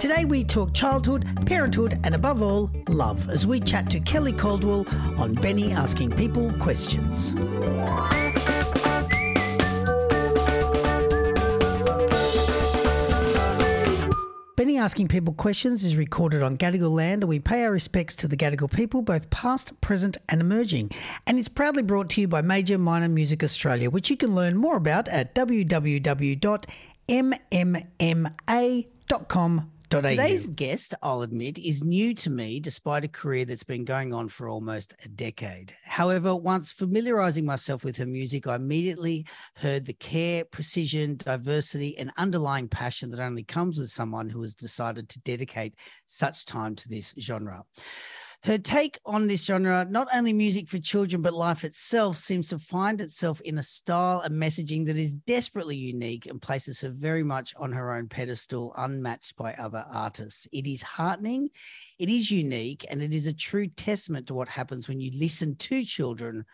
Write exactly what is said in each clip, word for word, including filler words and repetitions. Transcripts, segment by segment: Today we talk childhood, parenthood and above all, love as we chat to Kelly Caldwell on Benny Asking People Questions. Benny Asking People Questions is recorded on Gadigal land, and we pay our respects to the Gadigal people, both past, present and emerging. And it's proudly brought to you by Major Minor Music Australia, which you can learn more about at w w w dot m m m a dot com dot a u. Today's guest, I'll admit, is new to me despite a career that's been going on for almost a decade. However, once familiarising myself with her music, I immediately heard the care, precision, diversity and underlying passion that only comes with someone who has decided to dedicate such time to this genre. Her take on this genre, not only music for children, but life itself, seems to find itself in a style and messaging that is desperately unique and places her very much on her own pedestal, unmatched by other artists. It is heartening, it is unique, and it is a true testament to what happens when you listen to children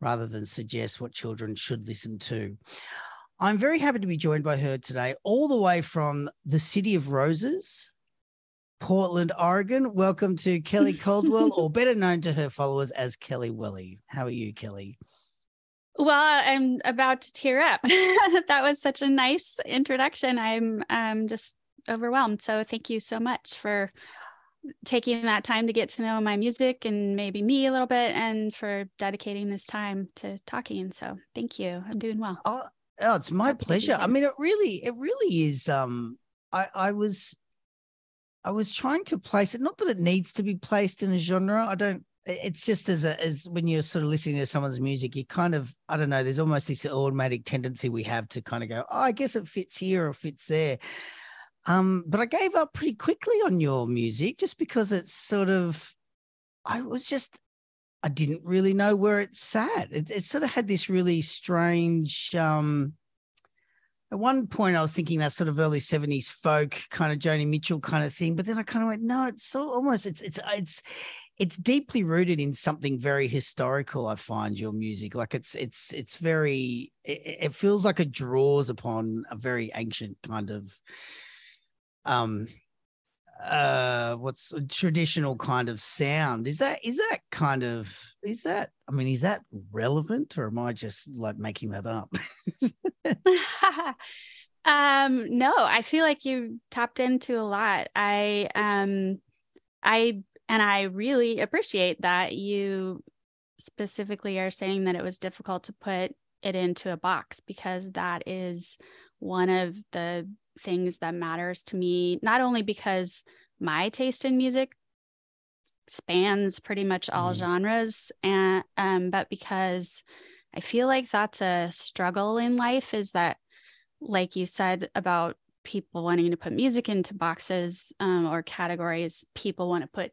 rather than suggest what children should listen to. I'm very happy to be joined by her today, all the way from the City of Roses, Portland, Oregon. Welcome to Kelly Caldwell, or better known to her followers as Kelli Welli. How are you, Kelly? Well, I'm about to tear up. That was such a nice introduction. I'm um, just overwhelmed. So thank you so much for taking that time to get to know my music and maybe me a little bit, and for dedicating this time to talking. So thank you. I'm doing well. Oh, oh it's my Happy pleasure. I mean, it really, it really is. Um, I, I was... I was trying to place it, not that it needs to be placed in a genre. I don't, it's just as a, as when you're sort of listening to someone's music, you kind of, I don't know, there's almost this automatic tendency we have to kind of go, oh, I guess it fits here or fits there. Um, but I gave up pretty quickly on your music just because it's sort of, I was just, I didn't really know where it sat. It, it sort of had this really strange, um, at one point I was thinking that sort of early seventies folk kind of Joni Mitchell kind of thing, but then I kind of went, no, it's so almost it's it's it's it's deeply rooted in something very historical. I find your music like it's it's it's very it, it feels like it draws upon a very ancient kind of um uh what's traditional kind of sound. Is that is that kind of is that I mean is that relevant, or am I just like making that up? um no I feel like you tapped into a lot. I um I and I really appreciate that you specifically are saying that it was difficult to put it into a box, because that is one of the things that matters to me, not only because my taste in music spans pretty much all mm. genres, and um but because I feel like that's a struggle in life, is that, like you said about people wanting to put music into boxes um, or categories, people want to put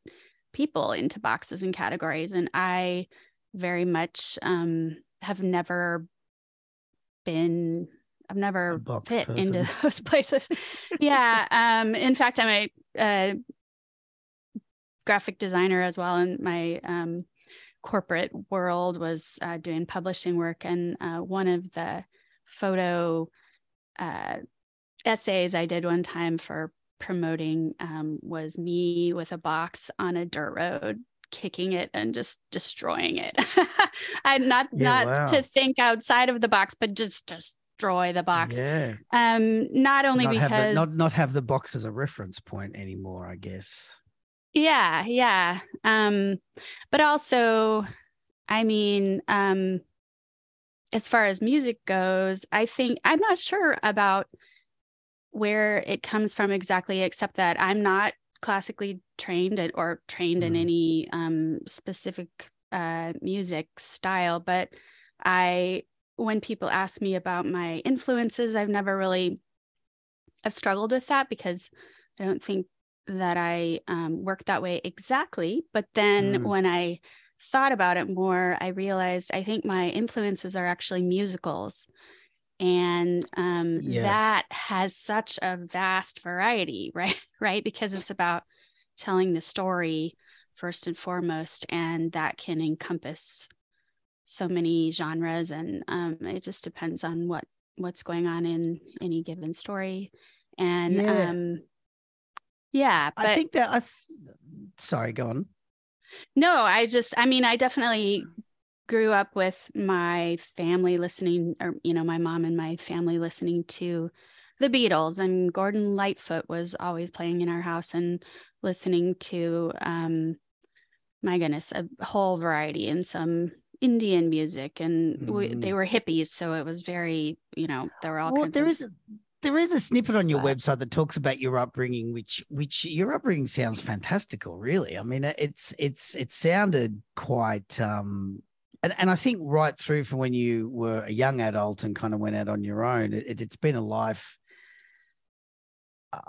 people into boxes and categories. And I very much um, have never been, I've never fit person. into those places. yeah. Um, in fact, I'm a uh, graphic designer as well. And my, um, corporate world was uh, doing publishing work, and uh, one of the photo uh, essays I did one time for promoting um, was me with a box on a dirt road, kicking it and just destroying it. And not yeah, not wow. to think outside of the box, but just just destroy the box. Yeah. Um, not only not because have the, not not have the box as a reference point anymore, I guess. Yeah, yeah. Um, but also, I mean, um, as far as music goes, I think I'm not sure about where it comes from exactly, except that I'm not classically trained at, or trained mm. in any um, specific uh, music style. But I, when people ask me about my influences, I've never really, I've struggled with that, because I don't think that I um, work that way exactly. But then mm. when I thought about it more, I realized I think my influences are actually musicals. And um, yeah. that has such a vast variety, right? Right? Because it's about telling the story first and foremost, and that can encompass so many genres. And um, it just depends on what, what's going on in any given story. And yeah. um Yeah. But I think that, I th- sorry, go on. No, I just, I mean, I definitely grew up with my family listening, or, you know, my mom and my family listening to the Beatles, and Gordon Lightfoot was always playing in our house, and listening to, um, my goodness, a whole variety, and some Indian music, and mm. we, they were hippies. So it was very, you know, there were all well, kinds there of- is a- There is a snippet on your website that talks about your upbringing, which which your upbringing sounds fantastical, really. I mean, it's it's it sounded quite, um, and, and I think right through from when you were a young adult and kind of went out on your own, it, it's been a life,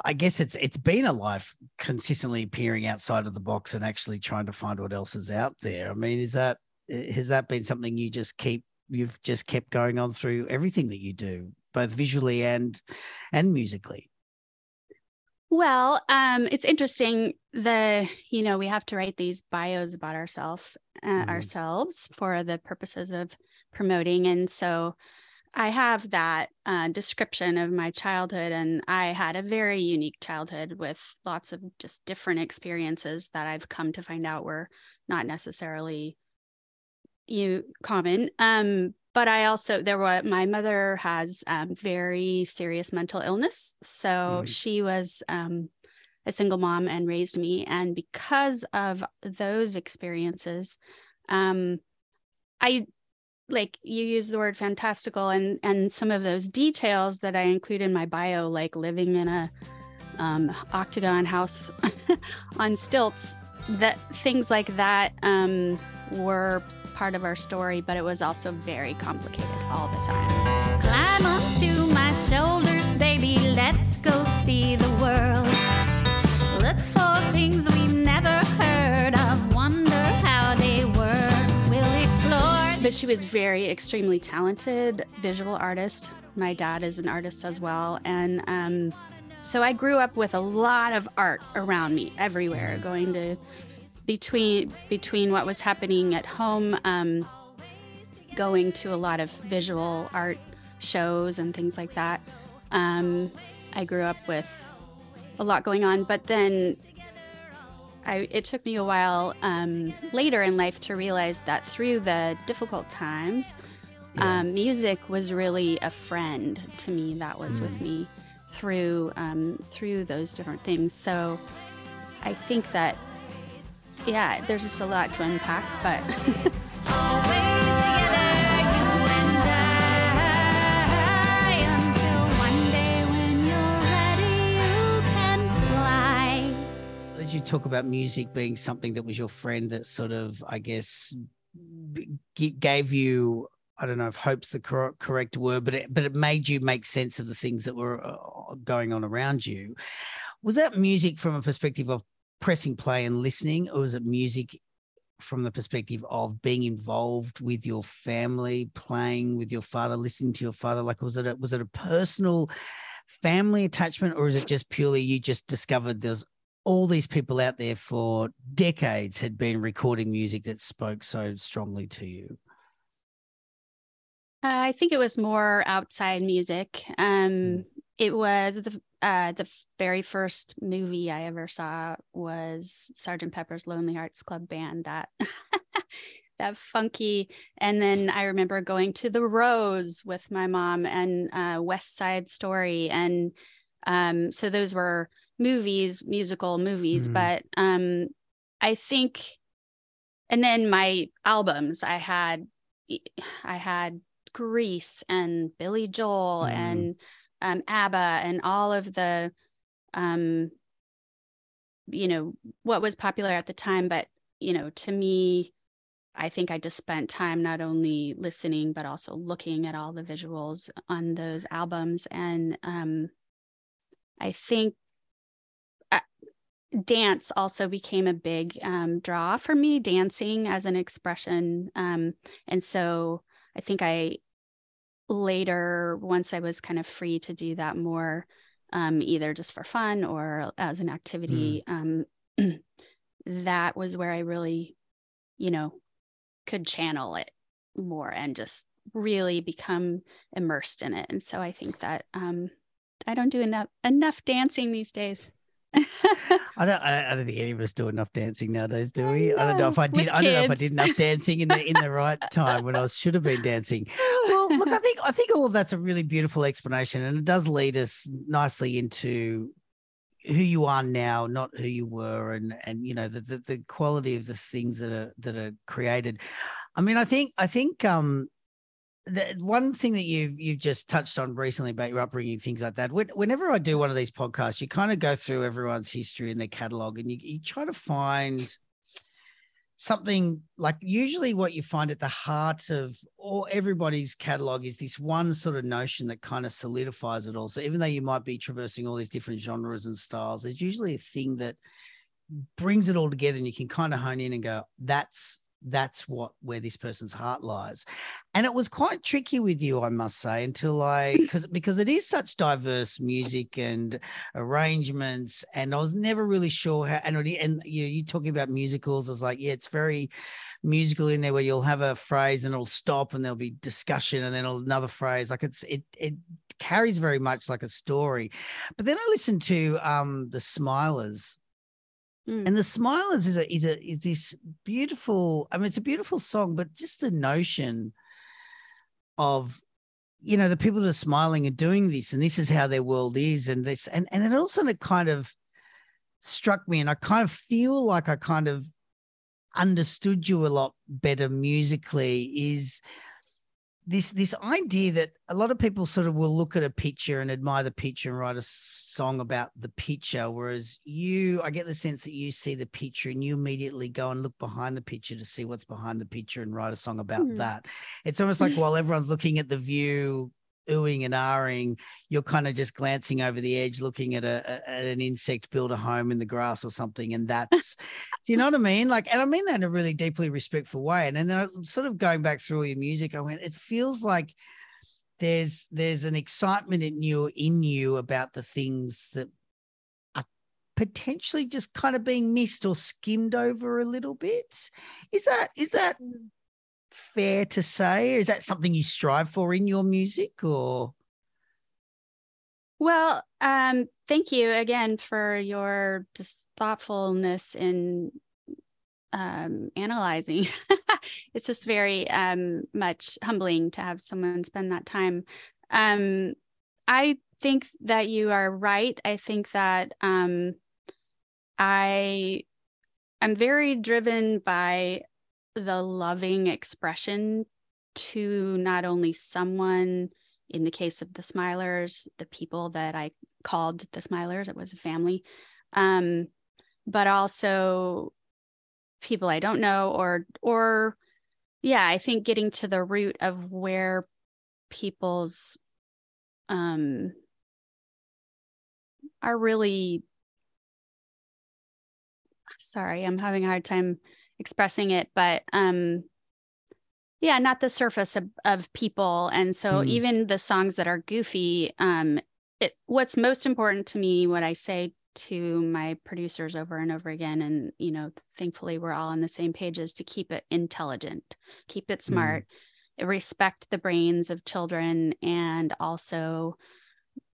I guess it's it's been a life consistently peering outside of the box and actually trying to find what else is out there. I mean, is that, has that been something you just keep, you've just kept going on through everything that you do, both visually and and musically? Well, um, it's interesting. The, you know, we have to write these bios about ourselves uh, mm. ourselves for the purposes of promoting. And so I have that uh, description of my childhood, and I had a very unique childhood with lots of just different experiences that I've come to find out were not necessarily you common. Um, But I also, there were, my mother has um, very serious mental illness. So mm-hmm. she was um, a single mom and raised me. And because of those experiences, um, I, like you use the word fantastical, and, and some of those details that I include in my bio, like living in a um, octagon house on stilts, that things like that um, were part of our story, but it was also very complicated all the time. Climb up to my shoulders, baby, let's go see the world. Look for things we've never heard of, wonder how they work, we'll explore. But she was very extremely talented visual artist. My dad is an artist as well, and um, so I grew up with a lot of art around me everywhere, going to between between what was happening at home, um, going to a lot of visual art shows and things like that. Um, I grew up with a lot going on, but then I, it took me a while um, later in life to realize that through the difficult times, yeah. um, music was really a friend to me that was mm. with me through um, through those different things. So I think that yeah, there's just a lot to unpack, but as you talk about music being something that was your friend that sort of, I guess, gave you, I don't know if hope's the cor- correct word, but it, but it made you make sense of the things that were going on around you. Was that music from a perspective of pressing play and listening, or was it music from the perspective of being involved with your family, playing with your father, listening to your father? Like, was it a, was it a personal family attachment, or is it just purely you just discovered there's all these people out there for decades had been recording music that spoke so strongly to you? Uh, I think it was more outside music. Um, it was the Uh, the very first movie I ever saw was Sergeant Pepper's Lonely Hearts Club Band, that that funky. And then I remember going to the Rose with my mom, and uh, West Side Story. And um, so those were movies, musical movies. Mm-hmm. But um, I think, and then my albums, I had, I had Grease and Billy Joel mm-hmm. and Um, ABBA and all of the, um, you know, what was popular at the time. But, you know, to me, I think I just spent time not only listening, but also looking at all the visuals on those albums. And um, I think uh, dance also became a big um, draw for me, dancing as an expression. Um, and so I think I, later, once I was kind of free to do that more, um, either just for fun or as an activity, mm. um, that was where I really, you know, could channel it more and just really become immersed in it. And so I think that um, I don't do enough enough dancing these days. I don't. I don't think any of us do enough dancing nowadays, do we? I don't know if I did. I don't know if I did enough dancing in the in the right time when I should have been dancing. Well, look, I think I think all of that's a really beautiful explanation, and it does lead us nicely into who you are now, not who you were, and and you know the the, the quality of the things that are that are created. I mean, I think I think um, the one thing that you've you've just touched on recently about your upbringing, things like that. When, whenever I do one of these podcasts, you kind of go through everyone's history and their catalog, and you, you try to find something like usually what you find at the heart of all everybody's catalog is this one sort of notion that kind of solidifies it all. So even though you might be traversing all these different genres and styles, there's usually a thing that brings it all together, and you can kind of hone in and go, that's. That's what where this person's heart lies. And it was quite tricky with you, I must say, until I because because it is such diverse music and arrangements, and I was never really sure how. And and you you talking about musicals, I was like, yeah, it's very musical in there where you'll have a phrase and it'll stop and there'll be discussion and then another phrase. Like it's it it carries very much like a story. But then I listened to um the Smilers. Mm. And the Smilers is a is a is this beautiful. I mean, it's a beautiful song, but just the notion of, you know, the people that are smiling and doing this, and this is how their world is, and this, and and then also it kind of struck me, and I kind of feel like I kind of understood you a lot better musically. Is this this idea that a lot of people sort of will look at a picture and admire the picture and write a song about the picture, whereas you, I get the sense that you see the picture and you immediately go and look behind the picture to see what's behind the picture and write a song about mm. that. It's almost like while everyone's looking at the view, oohing and ahhing, you're kind of just glancing over the edge, looking at a at an insect build a home in the grass or something, and that's do you know what I mean? Like, and I mean that in a really deeply respectful way. And, and then I, sort of going back through all your music, I went, it feels like there's there's an excitement in you in you about the things that are potentially just kind of being missed or skimmed over a little bit. Is that is that fair to say? Is that something you strive for in your music? Or well, um thank you again for your just thoughtfulness in um analyzing. It's just very um much humbling to have someone spend that time. um I think that you are right. I think that um I am very driven by the loving expression to not only someone, in the case of the Smilers, the people that I called the Smilers, it was a family, um, but also people I don't know, or, or yeah, I think getting to the root of where people's um, are really, sorry, I'm having a hard time expressing it, but um yeah, not the surface of, of people. And so mm. even the songs that are goofy, um it what's most important to me, what I say to my producers over and over again, and you know, thankfully we're all on the same page, is to keep it intelligent, keep it smart, mm. respect the brains of children, and also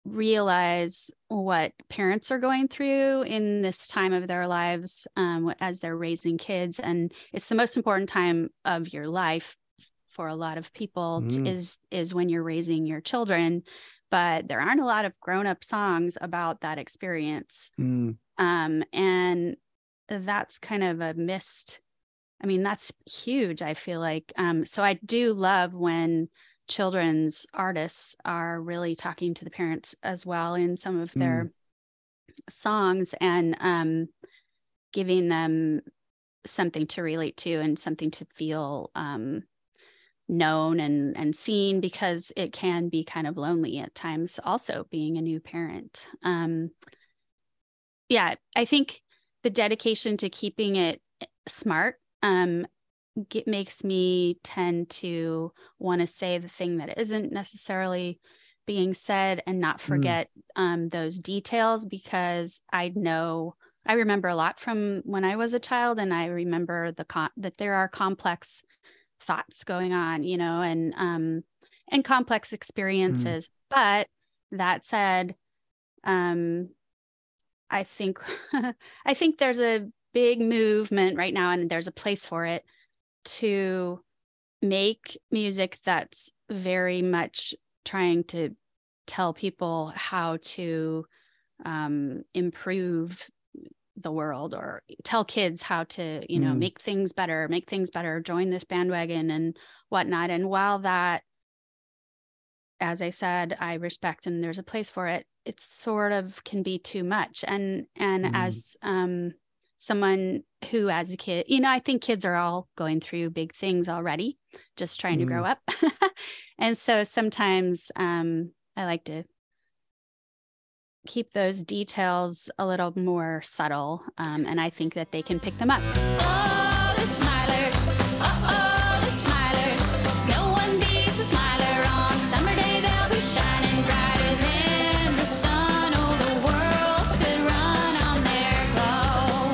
realize what parents are going through in this time of their lives, um, as they're raising kids. And it's the most important time of your life for a lot of people, mm. is, is when you're raising your children, but there aren't a lot of grown-up songs about that experience. Mm. Um, and that's kind of a missed, I mean, that's huge, I feel like. Um, so I do love when children's artists are really talking to the parents as well in some of their mm. songs, and um, giving them something to relate to and something to feel um, known and, and seen, because it can be kind of lonely at times also being a new parent. Um, yeah, I think the dedication to keeping it smart um, It makes me tend to want to say the thing that isn't necessarily being said and not forget mm. um, those details, because I know I remember a lot from when I was a child, and I remember the com- that there are complex thoughts going on, you know, and um, and complex experiences. Mm. But that said, um, I think I think there's a big movement right now, and there's a place for it, to make music that's very much trying to tell people how to um, improve the world, or tell kids how to, you know, mm. make things better, make things better, join this bandwagon and whatnot. And while that, as I said, I respect and there's a place for it, it sort of can be too much. And, and mm. as um, someone who as a kid, you know, I think kids are all going through big things already, just trying mm. to grow up. And so sometimes um, I like to keep those details a little more subtle, um, and I think that they can pick them up. Oh, the smilers, oh, oh, the smilers, no one beats a smiler on summer day, they'll be shining brighter than the sun, oh, the world could run on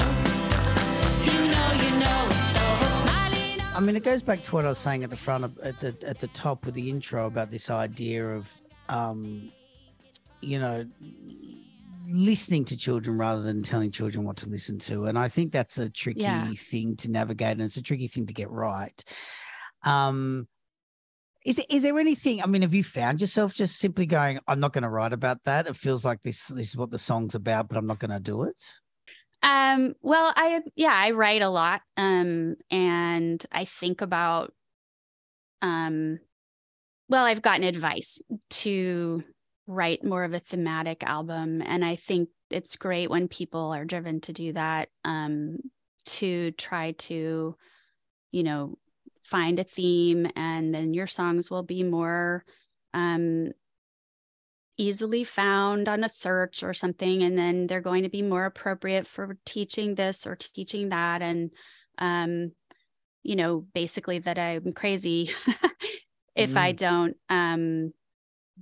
their glow, you know, you know, it's so smiling. I mean, it goes back to what I was saying at the front of, at the at the top of the intro about this idea of, um, you know, listening to children rather than telling children what to listen to. And I think that's a tricky yeah. thing to navigate, and it's a tricky thing to get right. Um, is, is there anything, I mean, have you found yourself just simply going, I'm not going to write about that? It feels like this, this is what the song's about, but I'm not going to do it. Um, well, I, yeah, I write a lot. Um, and I think about, um, well, I've gotten advice to write more of a thematic album, and I think it's great when people are driven to do that, um, to try to, you know, find a theme, and then your songs will be more um, easily found on a search or something, and then they're going to be more appropriate for teaching this or teaching that, and um, you know, basically that I'm crazy if mm. I don't um,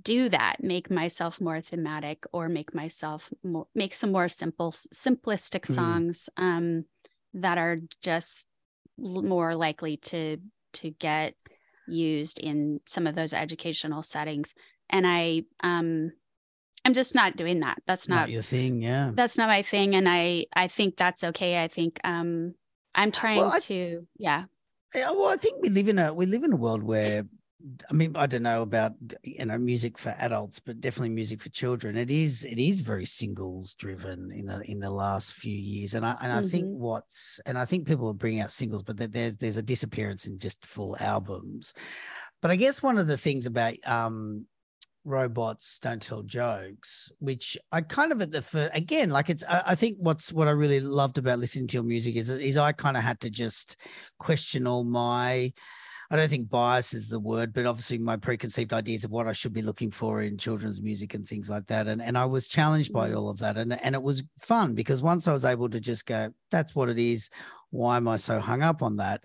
do that, make myself more thematic, or make myself more, make some more simple, simplistic songs mm. um, that are just l- more likely to, to get used in some of those educational settings. And I, um, I'm just not doing that. That's not, not your thing. Yeah. That's not my thing. And I, I think that's okay. I think um, I'm trying well, I, to, yeah. yeah. Well, I think we live in a, we live in a world where, I mean, I don't know about, you know, music for adults, but definitely music for children. It is, it is very singles driven in the, in the last few years. And I, and mm-hmm. I think what's, and I think people are bringing out singles, but there's, there's a disappearance in just full albums. But I guess one of the things about um, Robots Don't Tell Jokes, which I kind of at the first, again, like it's, I, I think what's, what I really loved about listening to your music is, is I kind of had to just question all my, I don't think bias is the word, but obviously my preconceived ideas of what I should be looking for in children's music and things like that. And and I was challenged by all of that. And, and it was fun, because once I was able to just go, that's what it is. Why am I so hung up on that?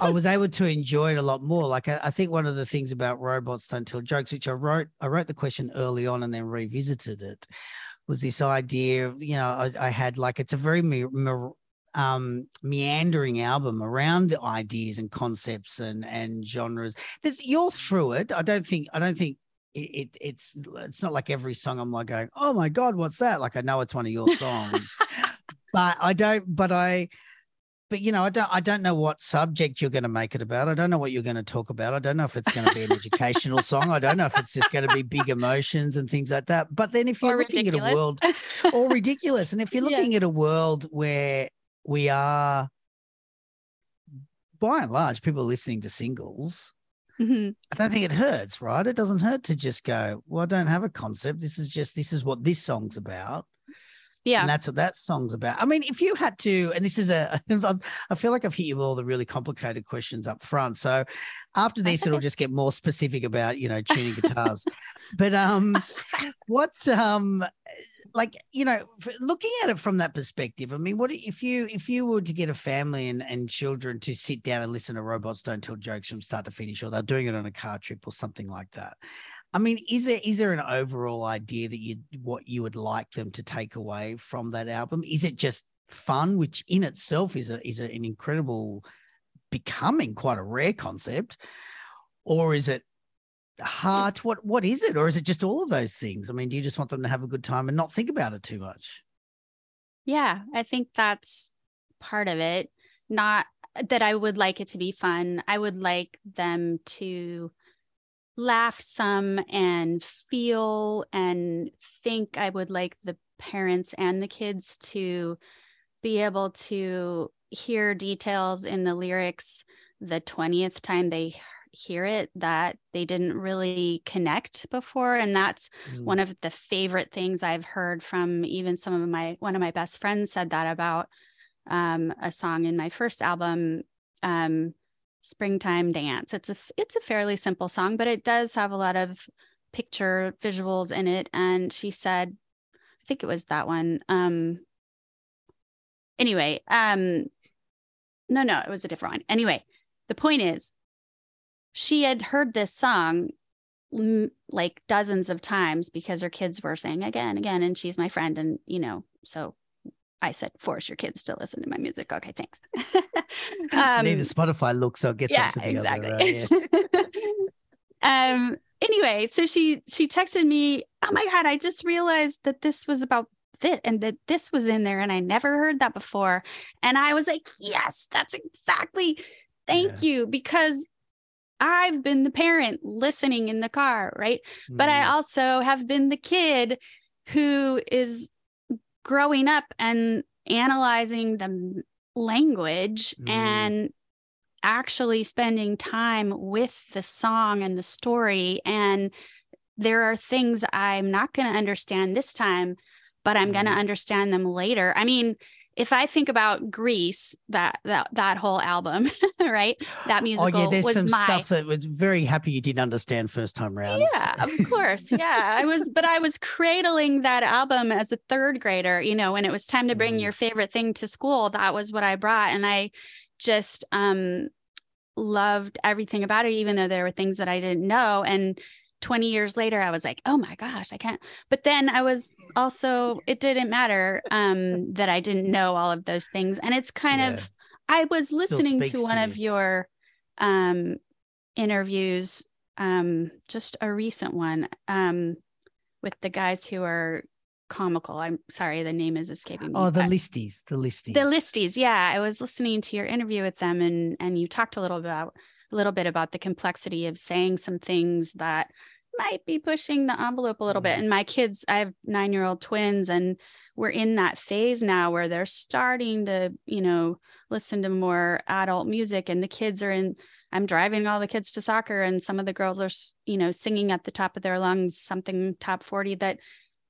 I was able to enjoy it a lot more. Like I, I think one of the things about Robots Don't Tell Jokes, which I wrote, I wrote the question early on and then revisited it, was this idea of, you know, I, I had like, it's a very me- me- um meandering album around the ideas and concepts and and genres. There's, you're through it. I don't think I don't think it, it it's it's not like every song I'm like going, oh my god, what's that? Like I know it's one of your songs, but I don't. But I, but you know, I don't I don't know what subject you're going to make it about. I don't know what you're going to talk about. I don't know if it's going to be an educational song. I don't know if it's just going to be big emotions and things like that. But then if you're or looking ridiculous. at a world or ridiculous, and if you're looking yeah. at a world where we are, by and large, people listening to singles. Mm-hmm. I don't think it hurts, right? It doesn't hurt to just go, well, I don't have a concept. This is just, this is what this song's about. Yeah. And that's what that song's about. I mean, if you had to, and this is a, I feel like I've hit you with all the really complicated questions up front. So after this, it'll just get more specific about, you know, tuning guitars. But um, what's, um, like, you know, looking at it from that perspective, I mean, what if you if you were to get a family and, and children to sit down and listen to Robots Don't Tell Jokes from start to finish, or they're doing it on a car trip or something like that? I mean, is there is there an overall idea that you what you would like them to take away from that album? Is it just fun, which in itself is a, is a, an incredible, becoming quite a rare concept, or is it heart? What what is it? Or is it just all of those things? I mean, do you just want them to have a good time and not think about it too much? Yeah, I think that's part of it. Not that I would like it to be fun. I would like them to laugh some and feel and think. I would like the parents and the kids to be able to hear details in the lyrics the twentieth time they hear it that they didn't really connect before. And that's mm. one of the favorite things I've heard from even some of my, one of my best friends said that about um, a song in my first album, um, Springtime Dance. It's a, it's a fairly simple song, but it does have a lot of picture visuals in it. And she said, I think it was that one. Um, anyway, um, no, no, it was a different one. Anyway, the point is, she had heard this song like dozens of times because her kids were saying again, again, and she's my friend. And, you know, so I said, force your kids to listen to my music. Okay, thanks. um, Neither Spotify looks, so get yeah, something exactly. Other, uh, yeah. um, anyway, so she, she texted me, oh my God, I just realized that this was about this and that this was in there and I never heard that before. And I was like, yes, that's exactly, thank yeah. you. Because I've been the parent listening in the car, right? Mm. But I also have been the kid who is growing up and analyzing the language mm. and actually spending time with the song and the story. And there are things I'm not going to understand this time, but I'm mm. going to understand them later. I mean, if I think about Grease, that that that whole album, right? That musical. Oh yeah, there's was some my... stuff that was very happy you didn't understand first time round. Yeah, of course. Yeah, I was, but I was cradling that album as a third grader. You know, when it was time to bring mm. your favorite thing to school, that was what I brought, and I just um, loved everything about it, even though there were things that I didn't know. And twenty years later, I was like, oh my gosh, I can't. But then I was also, it didn't matter um, that I didn't know all of those things. And it's kind yeah. of, I was listening to one to of your um, interviews, um, just a recent one um, with the guys who are comical. I'm sorry, the name is escaping me. Oh, the listies, the listies. The listies, yeah. I was listening to your interview with them and and you talked a little bit about a little bit about the complexity of saying some things that might be pushing the envelope a little bit. And my kids, I have nine-year-old twins, and we're in that phase now where they're starting to, you know, listen to more adult music. And the kids are in, I'm driving all the kids to soccer, and some of the girls are, you know, singing at the top of their lungs, something top forty that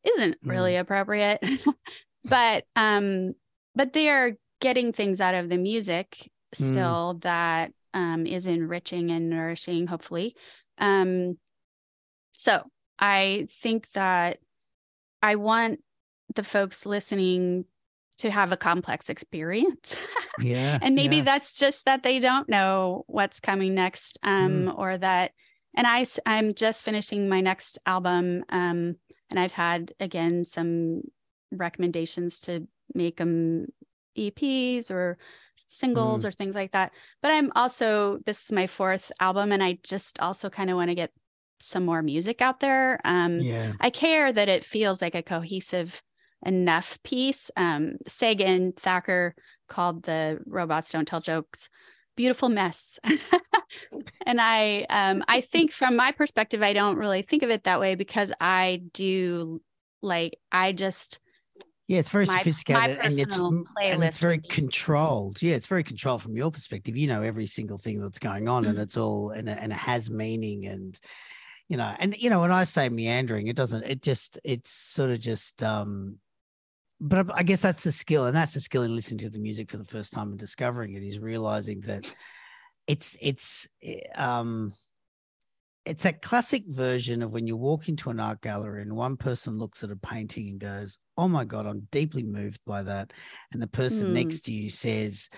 isn't really mm. appropriate, but, um, but they are getting things out of the music still mm. that, Um, is enriching and nourishing, hopefully. Um, so I think that I want the folks listening to have a complex experience. Yeah, and maybe yeah. that's just that they don't know what's coming next um, mm. or that, and I, I'm just finishing my next album um, and I've had, again, some recommendations to make them E Ps or singles mm. or things like that. But I'm also, this is my fourth album, and I just also kind of want to get some more music out there. Um, yeah. I care that it feels like a cohesive enough piece. Um, Sagan Thacker called the Robots Don't Tell Jokes beautiful mess. And I, um, I think from my perspective, I don't really think of it that way because I do like, I just Yeah, it's very my, sophisticated my and, it's, and it's very controlled. Yeah, it's very controlled from your perspective. You know every single thing that's going on mm-hmm. and it's all, and, and it has meaning and, you know, and, you know, when I say meandering, it doesn't, it just, it's sort of just, um, but I guess that's the skill and that's the skill in listening to the music for the first time and discovering it is realizing that it's, it's, um, it's that classic version of when you walk into an art gallery and one person looks at a painting and goes, oh my God, I'm deeply moved by that. And the person mm. next to you says,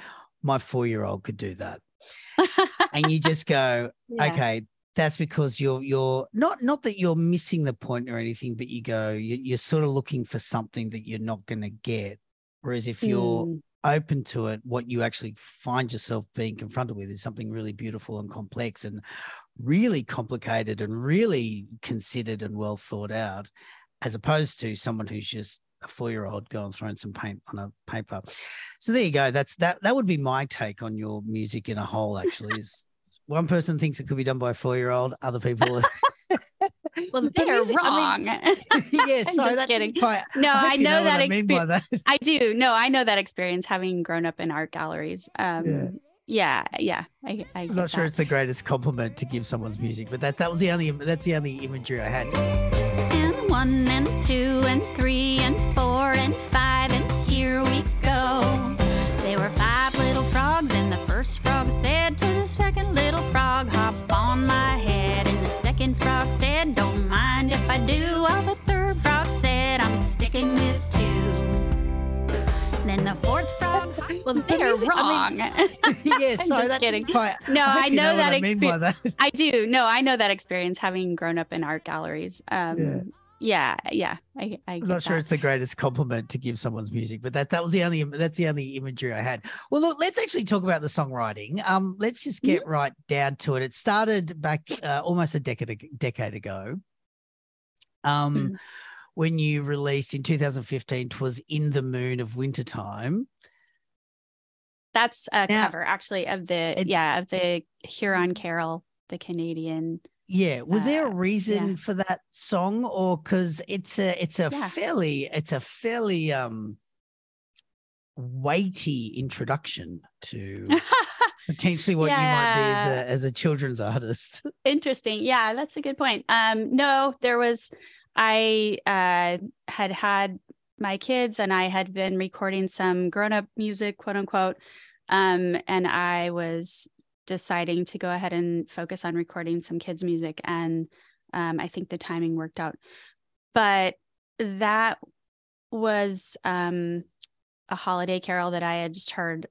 my four-year-old could do that. And you just go, yeah. okay, that's because you're, you're not, not that you're missing the point or anything, but you go, you, you're sort of looking for something that you're not going to get. Whereas if you're mm. open to it, what you actually find yourself being confronted with is something really beautiful and complex and really complicated and really considered and well thought out, as opposed to someone who's just a four-year-old girl and thrown some paint on a paper. So there you go. That's that. That would be my take on your music in a whole. Actually, is one person thinks it could be done by a four-year-old. Other people. Well, they're the music, wrong. I mean, yeah, so I'm just kidding. Quite, no, I, I know, know that experience. I, that. I do. No, I know that experience having grown up in art galleries. Um, yeah. Yeah, yeah. I, I I'm not sure that. It's the greatest compliment to give someone's music, but that that was the only that's the only imagery I had. And one and two and three and four and five and here we go. There were five little frogs and the first frog said to the second little frog, hop on my head. And the second frog said, don't mind if I do. Well, the third frog said, I'm sticking with two. Then the fourth frog. Well, they're the wrong. I mean, yeah, so I'm just kidding. Quite, no, I, I know, know that experience. I, I do. No, I know that experience having grown up in art galleries. Um, yeah, yeah. yeah I, I I'm not that. Sure it's the greatest compliment to give someone's music, but that that was the only that's the only imagery I had. Well, look, let's actually talk about the songwriting. Um, let's just get mm-hmm. right down to it. It started back uh, almost a decade decade ago. Um. Mm-hmm. When you released in two thousand fifteen, 'Twas in the Moon of Wintertime. That's a now, cover, actually, of the it, yeah of the Huron Carol, the Canadian. Yeah, was uh, there a reason yeah. for that song, or because it's a it's a yeah. fairly it's a fairly um, weighty introduction to potentially what yeah. you might be as a, as a children's artist. Interesting. Yeah, that's a good point. Um, no, there was. I uh, had had my kids and I had been recording some grown-up music, quote unquote, um, and I was deciding to go ahead and focus on recording some kids' music. And um, I think the timing worked out. But that was um, a holiday carol that I had just heard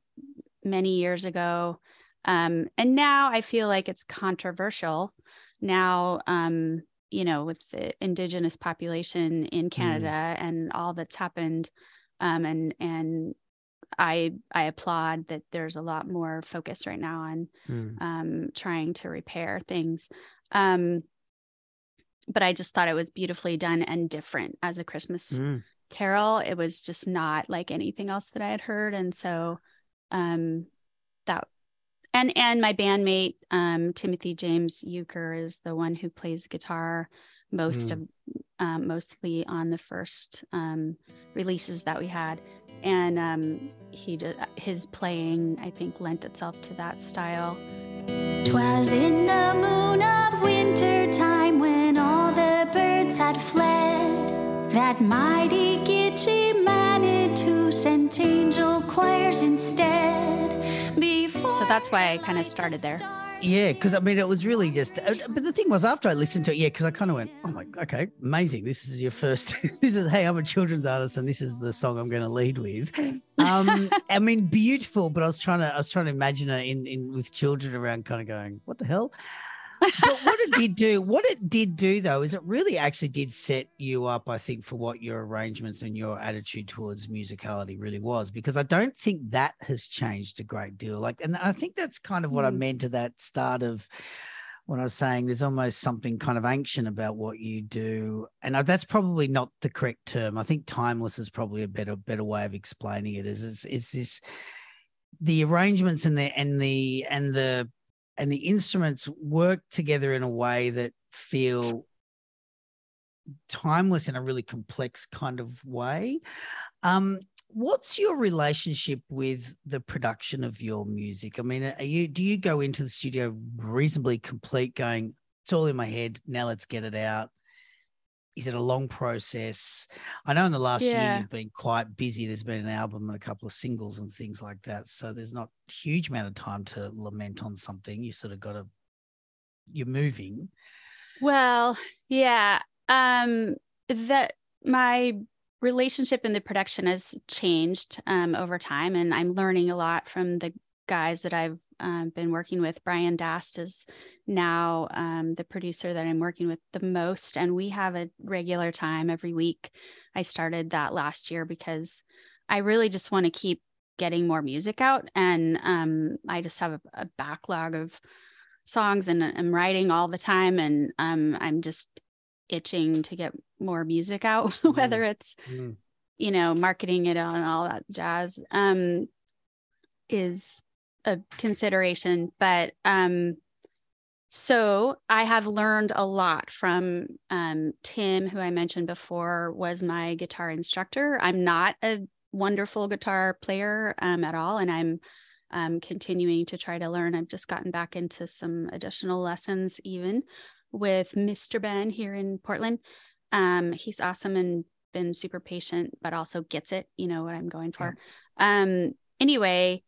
many years ago. Um, and now I feel like it's controversial. Now, um you know, with the Indigenous population in Canada mm. and all that's happened. Um, and and I I applaud that there's a lot more focus right now on mm. um, trying to repair things. Um, but I just thought it was beautifully done and different as a Christmas mm. carol. It was just not like anything else that I had heard. And so um, that And and my bandmate, um, Timothy James Uecker, is the one who plays guitar most mm. of, um, mostly on the first um, releases that we had. And um, he his playing, I think, lent itself to that style. 'Twas in the moon of winter time when all the birds had fled, that mighty Gitche Manitou sent angel choirs instead. So that's why I kind of started there. Yeah, because I mean, it was really just, but the thing was after I listened to it, yeah, because I kind of went, oh my, okay, amazing. This is your first, this is, hey, I'm a children's artist and this is the song I'm going to lead with. Um, I mean, beautiful, but I was trying to, I was trying to imagine it in, in with children around kind of going, what the hell? But what it did do, what it did do though, is it really actually did set you up, I think, for what your arrangements and your attitude towards musicality really was, because I don't think that has changed a great deal. Like, and I think that's kind of what mm. I meant to that start of when I was saying there's almost something kind of ancient about what you do. And that's probably not the correct term. I think timeless is probably a better, better way of explaining it is, is, is this, the arrangements and the, and the, and the, and the instruments work together in a way that feel timeless in a really complex kind of way. Um, what's your relationship with the production of your music? I mean, are you do you go into the studio reasonably complete going, it's all in my head, now let's get it out? Is it a long process? I know in the last yeah. year you've been quite busy. There's been an album and a couple of singles and things like that. So there's not a huge amount of time to lament on something. You sort of got to, you're moving. Well, yeah. Um, that my relationship in the production has changed um, over time, and I'm learning a lot from the guys that I've um, been working with. Brian Dast is now um, the producer that I'm working with the most, and we have a regular time every week. I started that last year because I really just want to keep getting more music out, and um, I just have a, a backlog of songs, and I'm writing all the time, and um, I'm just itching to get more music out, mm. whether it's mm. you know, marketing it on all that jazz um, is a consideration. But um, so I have learned a lot from um, Tim, who I mentioned before, was my guitar instructor. I'm not a wonderful guitar player um, at all, and I'm um, continuing to try to learn. I've just gotten back into some additional lessons, even with Mister Ben here in Portland. Um, he's awesome and been super patient, but also gets it, you know, what I'm going for. Yeah. Um, anyway,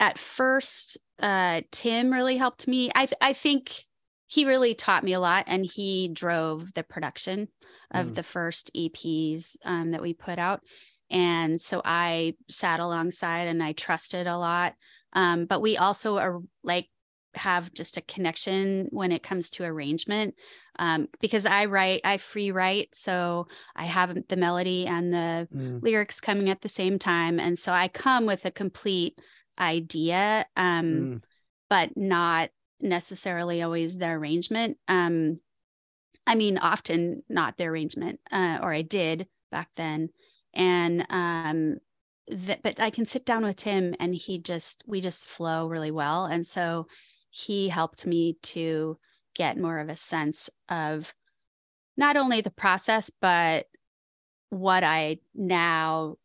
at first, uh, Tim really helped me. I, th- I think he really taught me a lot, and he drove the production of mm. the first E Ps um, that we put out. And so I sat alongside and I trusted a lot. Um, but we also are like have just a connection when it comes to arrangement, um, because I write, I free write. So I have the melody and the mm. lyrics coming at the same time. And so I come with a complete idea, um, mm. but not necessarily always the arrangement. Um, I mean, often not the arrangement, uh, or I did back then. And, um, th- but I can sit down with Tim and he just, we just flow really well. And so he helped me to get more of a sense of not only the process, but what I now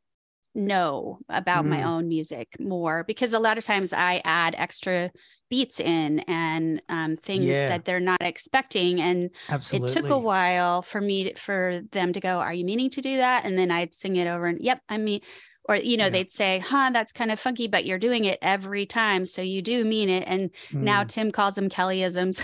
know about mm. my own music more, because a lot of times I add extra beats in and um, things yeah. that they're not expecting. And Absolutely. It took a while for me, to, for them to go, are you meaning to do that? And then I'd sing it over and yep, I mean, or, you know, yeah. they'd say, huh, that's kind of funky, but you're doing it every time. So you do mean it. And mm. now Tim calls them Kellyisms.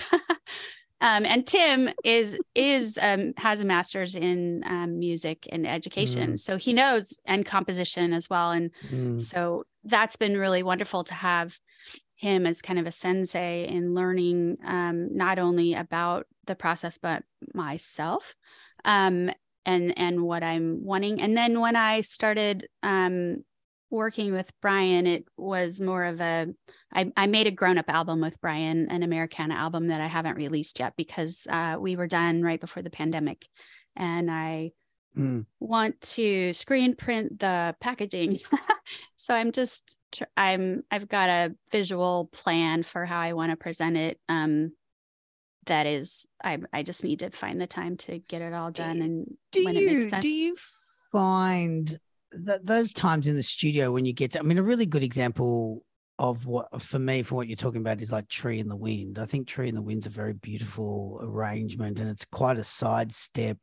um, and Tim is, is, um, has a master's in um, music and education. Mm. So he knows, and composition as well. And mm. so that's been really wonderful to have him as kind of a sensei in learning, um, not only about the process, but myself, um, and, and what I'm wanting. And then when I started, um, working with Brian, it was more of a, I, I made a grown-up album with Brian, an Americana album that I haven't released yet, because, uh, we were done right before the pandemic, and I mm. want to screen print the packaging. So I'm just, I'm, I've got a visual plan for how I want to present it. Um, that is, I, I just need to find the time to get it all done. And do when you, it makes sense. Do you find that those times in the studio when you get to, I mean, a really good example of what, for me, for what you're talking about is like Tree in the Wind. I think Tree in the Wind's a very beautiful arrangement, and it's quite a sidestep.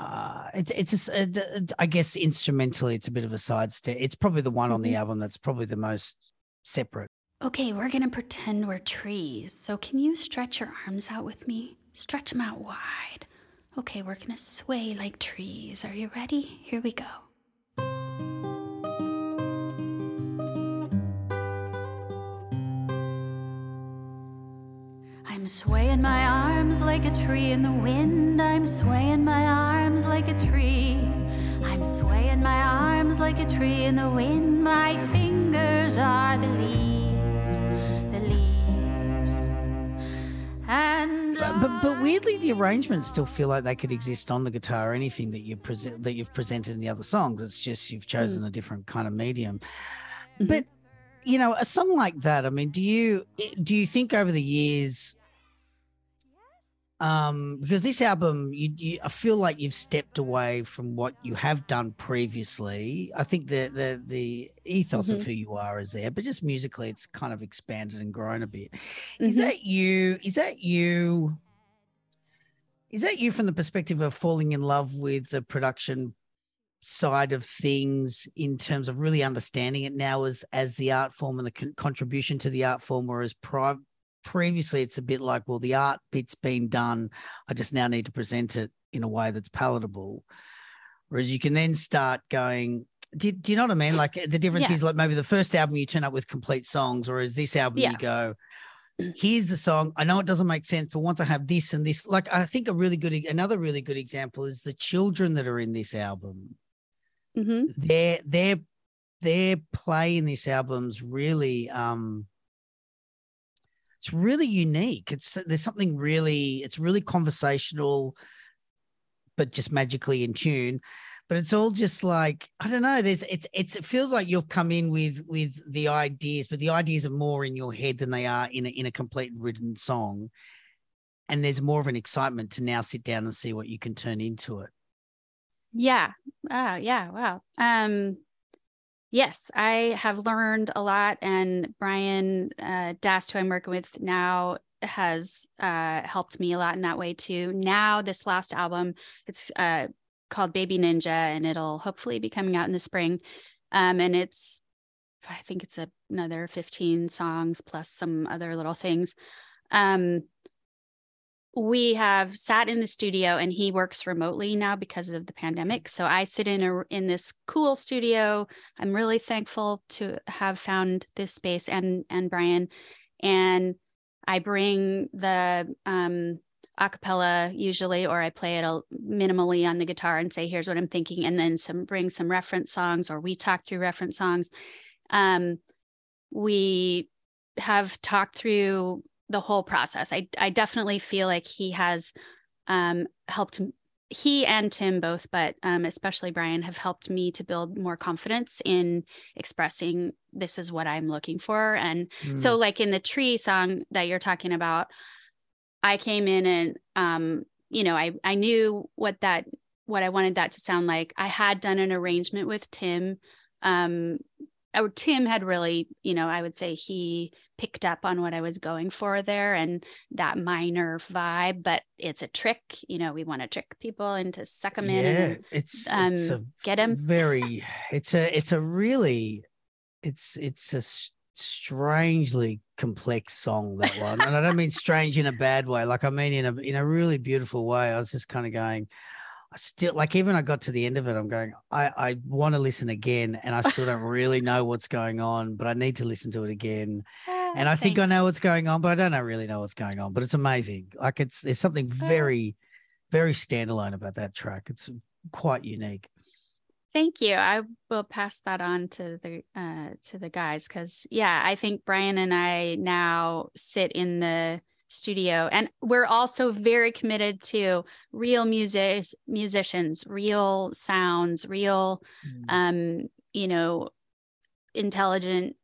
Uh, it's it's a, a, I guess instrumentally it's a bit of a sidestep. It's probably the one on the album that's probably the most separate. Okay, we're gonna pretend we're trees. So can you stretch your arms out with me? Stretch them out wide. Okay, we're gonna sway like trees. Are you ready? Here we go. I'm swaying my arms like a tree in the wind. I'm swaying my arms like a tree. I'm swaying my arms like a tree in the wind. My fingers are the leaves, the leaves. And but, but, but weirdly, the arrangements still feel like they could exist on the guitar or anything that you present that you've presented in the other songs. It's just you've chosen mm. a different kind of medium. Mm-hmm. But you know, a song like that, I mean, do you do you think over the years? Um, because this album, you, you, I feel like you've stepped away from what you have done previously. I think the the, the ethos mm-hmm. of who you are is there, but just musically, it's kind of expanded and grown a bit. Mm-hmm. Is that you? Is that you? Is that you from the perspective of falling in love with the production side of things, in terms of really understanding it now as as the art form and the con- contribution to the art form, whereas pri- previously it's a bit like, well, the art bit's been done, I just now need to present it in a way that's palatable, whereas you can then start going, do, do you know what I mean? Like the difference yeah. is like maybe the first album you turn up with complete songs, whereas this album yeah. you go, here's the song. I know it doesn't make sense, but once I have this and this, like I think a really good another really good example is the children that are in this album. Mm-hmm. Their their their play in this album's really um, it's really unique. It's there's something really it's really conversational, but just magically in tune. but it's all just like, I don't know, there's it's it's it feels like you've come in with with the ideas, but the ideas are more in your head than they are in a, in a complete written song, and there's more of an excitement to now sit down and see what you can turn into it. Yeah. Oh, yeah. Wow. Um, yes, I have learned a lot, and Brian uh, Dast, who I'm working with now, has uh, helped me a lot in that way too. Now, this last album, it's uh, called Baby Ninja, and it'll hopefully be coming out in the spring. Um, and it's, I think it's a, another fifteen songs plus some other little things. Um, we have sat in the studio, and he works remotely now because of the pandemic. So I sit in a, in this cool studio. I'm really thankful to have found this space and, and Brian, and I bring the um, acapella usually, or I play it a, minimally on the guitar and say, here's what I'm thinking. And then some, bring some reference songs, or we talk through reference songs. Um, we have talked through the whole process. I, I definitely feel like he has um, helped, he and Tim both, but um, especially Brian, have helped me to build more confidence in expressing, this is what I'm looking for. And mm. so like in the tree song that you're talking about, I came in and, um, you know, I, I knew what that, what I wanted that to sound like. I had done an arrangement with Tim, um, Oh, Tim had really, you know, I would say he picked up on what I was going for there, and that minor vibe, but it's a trick, you know, we want to trick people and to suck them in. Yeah, and, it's, um, it's a get them. Very, it's a, it's a really, it's, it's a strangely complex song, that one. And I don't mean strange in a bad way. Like, I mean, in a, in a really beautiful way. I was just kind of going, I still, like, even I got to the end of it, I'm going, I, I want to listen again, and I still don't really know what's going on, but I need to listen to it again. Oh, and I thanks. think I know what's going on, but I don't know, really know what's going on, but it's amazing. Like, it's, there's something very, very standalone about that track. It's quite unique. Thank you. I will pass that on to the, uh, to the guys. 'Cause yeah, I think Brian and I now sit in the studio, and we're also very committed to real music, musicians, real sounds, real, mm. um, you know, intelligent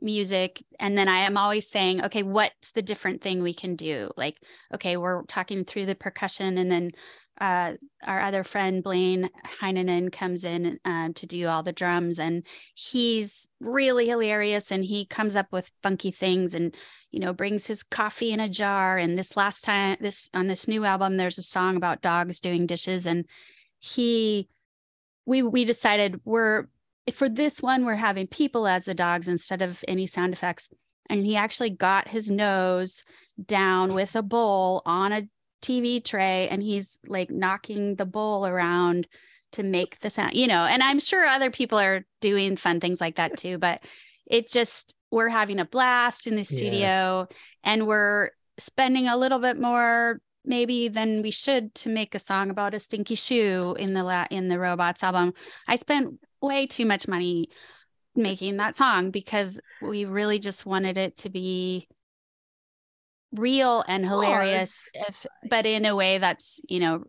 music. And then I am always saying, okay, what's the different thing we can do? Like, okay, we're talking through the percussion, and then uh, our other friend, Blaine Heinen, comes in um, to do all the drums, and he's really hilarious, and he comes up with funky things, and, you know, brings his coffee in a jar. And this last time, this, on this new album, there's a song about dogs doing dishes, and he, we, we decided we're, for this one, we're having people as the dogs instead of any sound effects. And he actually got his nose down with a bowl on a T V tray, and he's like knocking the bowl around to make the sound, you know, and I'm sure other people are doing fun things like that too, but it just, we're having a blast in the studio, yeah. and we're spending a little bit more maybe than we should to make a song about a stinky shoe in the la- in the Robots album. I spent way too much money making that song because we really just wanted it to be real and hilarious, oh, if, but in a way that's, you know,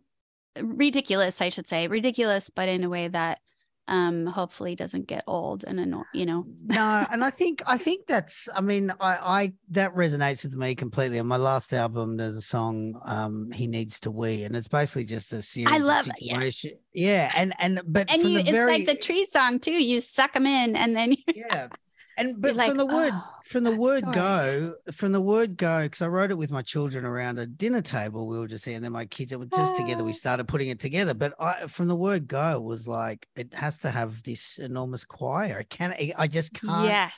ridiculous, I should say ridiculous, but in a way that um, hopefully doesn't get old and annoying, you know. No, and I think, I think that's, I mean, I, I, that resonates with me completely. On my last album, there's a song, um, He Needs to Wee, and it's basically just a series I love of situation. It, yes. Yeah. And, and, but and from you, the it's very, like the tree song too, you suck them in and then. Yeah. And but like, from the word oh, from the word story. go from the word go because I wrote it with my children around a dinner table. We were just saying, and then my kids it was just oh. together. We started putting it together. But I, from the word go, was like, it has to have this enormous choir. I can't. I just can't yes.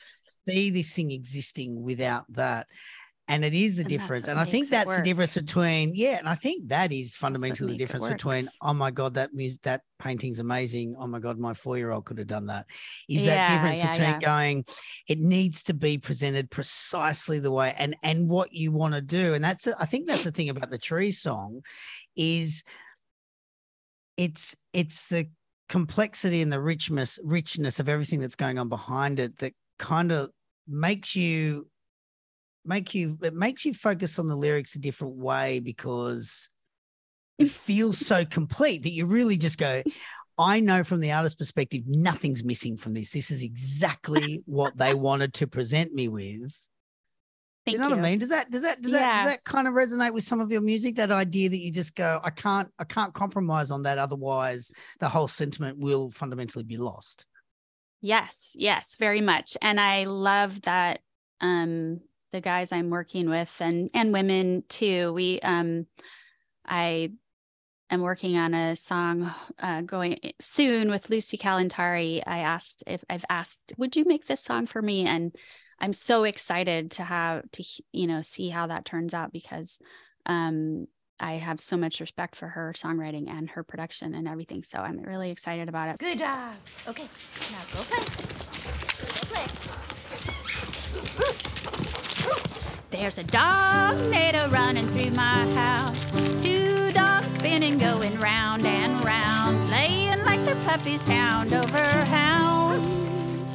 see this thing existing without that. And it is the and difference. And I think that's the difference between, yeah. And I think that is fundamentally the difference between, oh my God, that music, that painting's amazing. Oh my God, my four-year-old could have done that. Is yeah, that difference yeah, between yeah. going, it needs to be presented precisely the way and, and what you want to do. And that's, I think that's the thing about the tree song is it's, it's the complexity and the richness, richness of everything that's going on behind it that kind of makes you, make you it makes you focus on the lyrics a different way because it feels so complete that you really just go, I know from the artist's perspective, nothing's missing from this. This is exactly what they wanted to present me with. Thank you know you. What I mean? Does that does that does yeah. that does that kind of resonate with some of your music? That idea that you just go, I can't I can't compromise on that, otherwise the whole sentiment will fundamentally be lost. Yes, yes, very much. And I love that um, the guys I'm working with and and women too. We um, I. I'm working on a song uh, going soon with Lucy Calantari. I asked if I've asked, would you make this song for me? And I'm so excited to have to, you know, see how that turns out, because um, I have so much respect for her songwriting and her production and everything. So I'm really excited about it. Good job. Okay, now go play. Go play. There's a dog nato running through my house. Two dogs spinning, going round and round, playing like their puppies, hound over hound.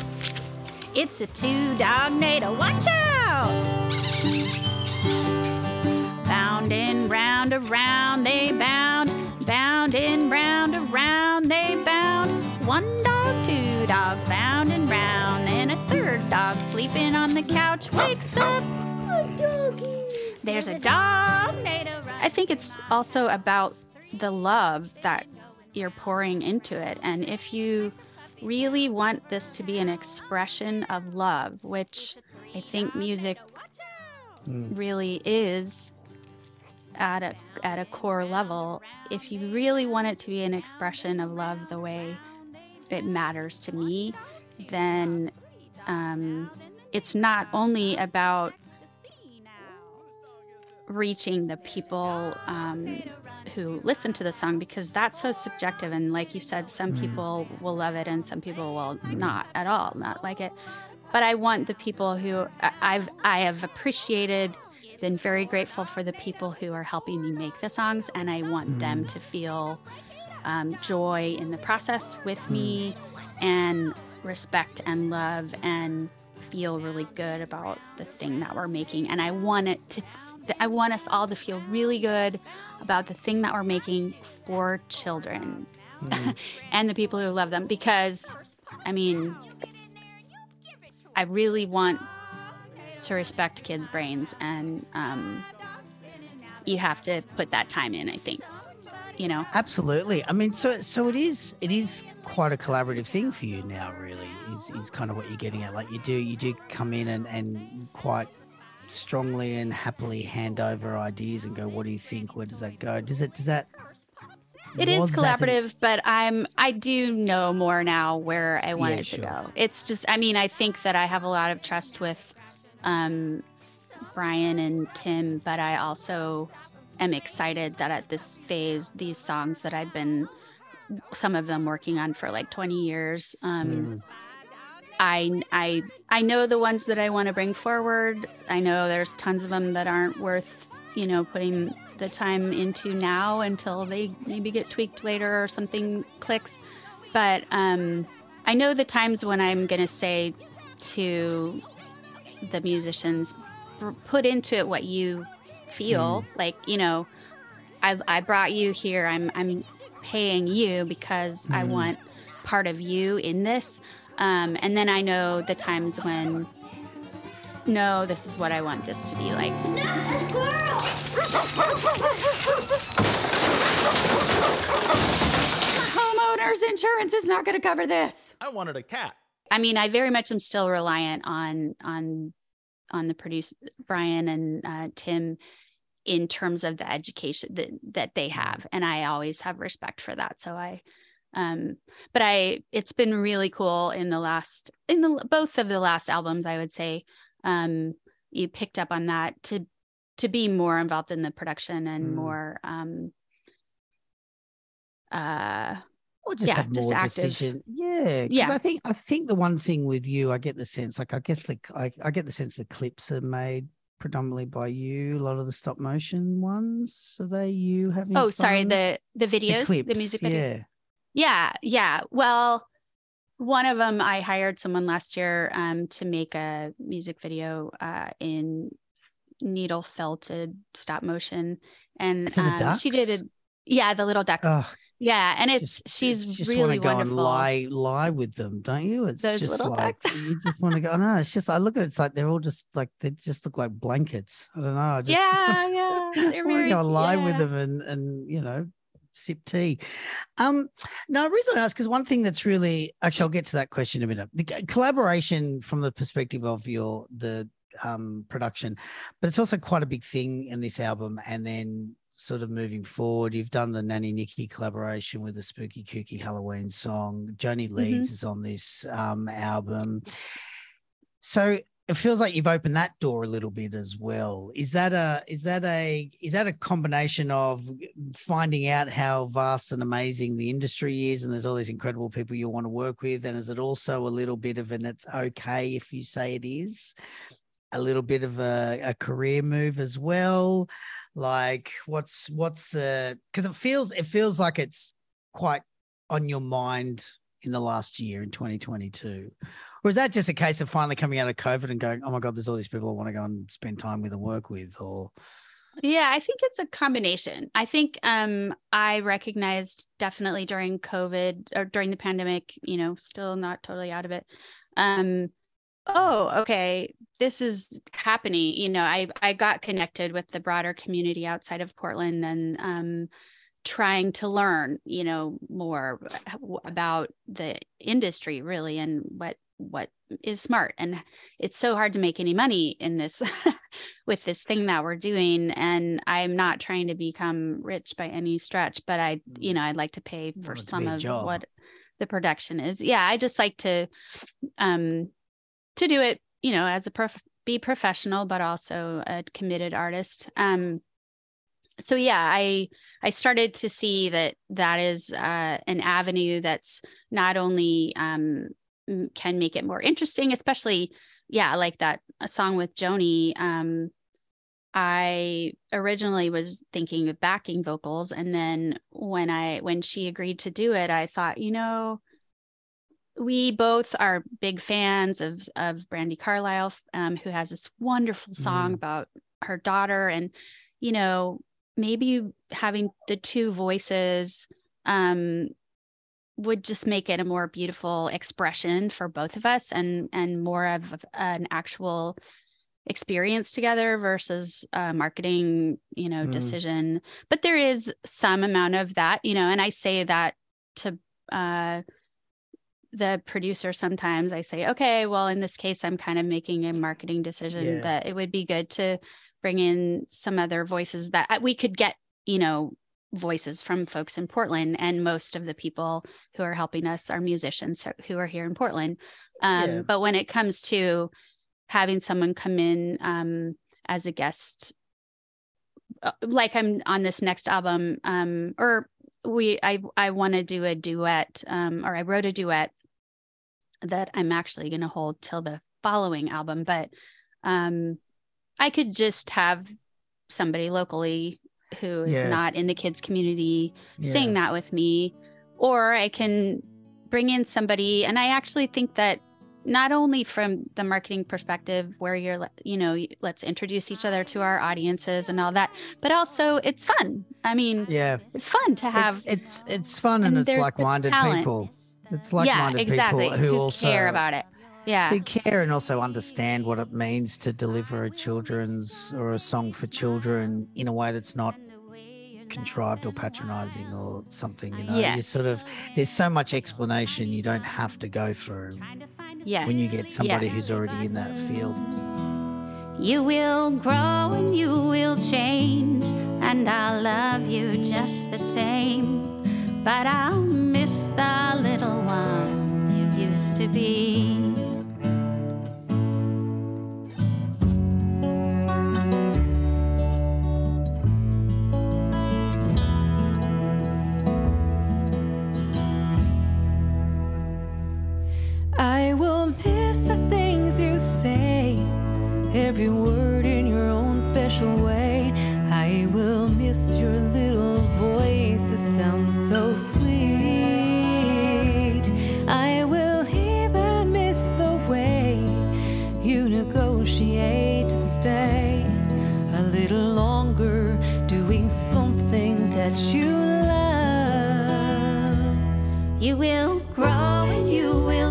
It's a two-dog nato, watch out! Bounding round around they bound, bounding round around they bound. One dog, two dogs bounding round, and a third dog sleeping on the couch wakes up. There's a dog. I think it's also about the love that you're pouring into it. And if you really want this to be an expression of love, which I think music really is at a at a core level, if you really want it to be an expression of love the way it matters to me, then um, it's not only about reaching the people um, who listen to the song, because that's so subjective, and like you said, some mm. people will love it and some people will mm. not at all not like it. But I want the people who I've I have appreciated, been very grateful for the people who are helping me make the songs, and I want mm. them to feel um, joy in the process with mm. me, and respect and love, and feel really good about the thing that we're making. And I want it to I want us all to feel really good about the thing that we're making for children mm. and the people who love them, because, I mean, I really want to respect kids' brains, and um, you have to put that time in, I think, you know? Absolutely. I mean, so so it is it is quite a collaborative thing for you now, really, is, is kind of what you're getting at. Like you do, you do come in and, and quite strongly and happily hand over ideas and go, what do you think, where does that go? Does it does that It is collaborative, a- but I'm I do know more now where I want yeah, it to sure. go. It's just, I mean, I think that I have a lot of trust with um Brian and Tim, but I also am excited that at this phase, these songs that I've been, some of them working on for like twenty years, um mm. I I I know the ones that I want to bring forward. I know there's tons of them that aren't worth, you know, putting the time into now until they maybe get tweaked later or something clicks. But um, I know the times when I'm going to say to the musicians, put into it what you feel. Mm. Like, you know, I I brought you here. I'm I'm paying you because mm. I want part of you in this. Um, and then I know the times when, no, this is what I want this to be like. No, a squirrel! Homeowner's insurance is not going to cover this. I wanted a cat. I mean, I very much am still reliant on on on the producer, Brian and uh, Tim, in terms of the education that, that they have. And I always have respect for that. So I... Um, but I, it's been really cool in the last, in the, both of the last albums, I would say, um, you picked up on that to, to be more involved in the production and mm. more, um, uh, or just yeah, have more just active. Decision. Yeah. Cause yeah. I think, I think the one thing with you, I get the sense, like, I guess like, I, I get the sense the clips are made predominantly by you. A lot of the stop motion ones, are they you having? Oh, fun? Sorry. The, the videos, the, clips, the music video. Yeah. Yeah, yeah. Well, one of them, I hired someone last year um, to make a music video uh, in needle felted stop motion, and um, she did it. Yeah, the little ducks. Oh, Yeah, and it's just, she's just really wonderful. You just want to go and lie, lie with them, don't you? It's Those just like you just want to go. No, it's just I look at it, it's like they're all just like they just look like blankets. I don't know. I just, yeah, yeah. They're I want to go and lie yeah. with them and and you know sip tea. Um, now the reason I ask is one thing that's really actually I'll get to that question in a minute. The collaboration from the perspective of your the um production, but it's also quite a big thing in this album, and then. Sort of moving forward, you've done the Nanny Nikki collaboration with the Spooky Kooky Halloween song. Joni Leeds mm-hmm. is on this um, album. So it feels like you've opened that door a little bit as well. Is that a is that a is that a combination of finding out how vast and amazing the industry is, and there's all these incredible people you want to work with, and is it also a little bit of an it's okay if you say it is, a little bit of a, a career move as well? Like what's what's the because it feels it feels like it's quite on your mind in the last year in twenty twenty-two, or is that just a case of finally coming out of COVID and going, oh my God, there's all these people I want to go and spend time with and work with? Or yeah, I think it's a combination. I think um I recognized definitely during COVID or during the pandemic, you know, still not totally out of it. Um, oh, okay, this is happening. You know, I, I got connected with the broader community outside of Portland and um, trying to learn, you know, more about the industry really and what what is smart. And it's so hard to make any money in this with this thing that we're doing. And I'm not trying to become rich by any stretch, but I, you know, I'd like to pay for some of what the production is. Yeah, I just like to... um. to do it, you know, as a prof- be professional, but also a committed artist. Um, so yeah, I, I started to see that that is uh, an avenue that's not only um, can make it more interesting, especially, yeah, like that a song with Joni. Um, I originally was thinking of backing vocals. And then when I, when she agreed to do it, I thought, you know, we both are big fans of of Brandi Carlile, um, who has this wonderful song mm. about her daughter. And, you know, maybe having the two voices um, would just make it a more beautiful expression for both of us and and more of an actual experience together versus a marketing, you know, mm. decision. But there is some amount of that, you know, and I say that to uh the producer sometimes. I say, okay, well, in this case, I'm kind of making a marketing decision yeah. that it would be good to bring in some other voices that we could get, you know, voices from folks in Portland. And most of the people who are helping us are musicians who are here in Portland. Um, yeah. But when it comes to having someone come in um, as a guest, like I'm on this next album, um, or we, I, I want to do a duet um, or I wrote a duet that I'm actually going to hold till the following album, but um, I could just have somebody locally who is yeah. not in the kids community yeah. sing that with me, or I can bring in somebody. And I actually think that not only from the marketing perspective where you're, you know, let's introduce each other to our audiences and all that, but also it's fun. I mean, yeah, it's fun to have. It, it's it's fun and, and it's like-minded people. It's like-minded yeah, exactly. people who, who also care about it. Yeah, who care and also understand what it means to deliver a children's or a song for children in a way that's not contrived or patronizing or something. You know, yes. you sort of there's so much explanation you don't have to go through. Yes. When you get somebody yes. who's already in that field. You will grow and you will change, and I'll love you just the same, but I'll miss the little one you used to be. I will miss the things you say, every word in your own special way. I will miss your little voice, it sounds so sweet. I will even miss the way you negotiate to stay a little longer, doing something that you love.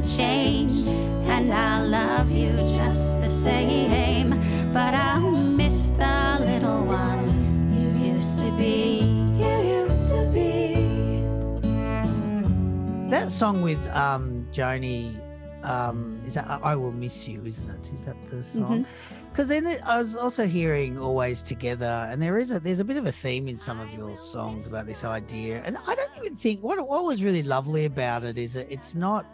change, and I'll love you just the same, but I'll miss the little one you used to be, you used to be. That song with um, Joni, um, is that I Will Miss You, isn't it? Is that the song? Because mm-hmm. then I was also hearing Always Together, and there is a, there's a bit of a theme in some of your songs about this idea, and I don't even think, what, what was really lovely about it is that it's not,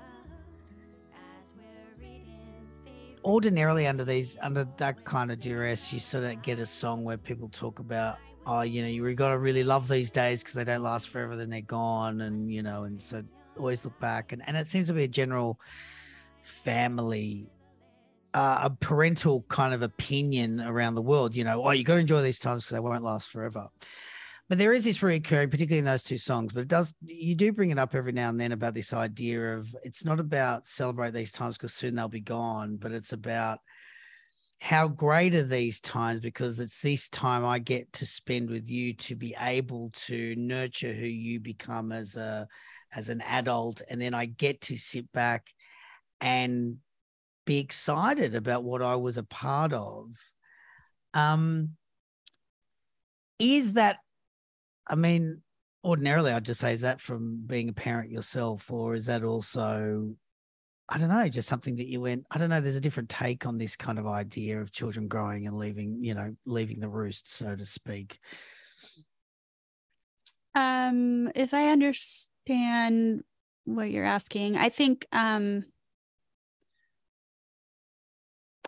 ordinarily under these under that kind of duress you sort of get a song where people talk about, oh, you know, you got to really love these days because they don't last forever, then they're gone, and you know, and so always look back, and, and it seems to be a general family uh, a parental kind of opinion around the world, you know, oh, you got to enjoy these times because they won't last forever. But there is this reoccurring, particularly in those two songs, but it does, you do bring it up every now and then about this idea of, it's not about celebrate these times because soon they'll be gone, but it's about how great are these times, because it's this time I get to spend with you to be able to nurture who you become as a, as an adult. And then I get to sit back and be excited about what I was a part of. Um, is that, I mean, ordinarily I'd just say, is that from being a parent yourself, or is that also, I don't know, just something that you went, I don't know, there's a different take on this kind of idea of children growing and leaving, you know, leaving the roost, so to speak. Um, if I understand what you're asking, I think um,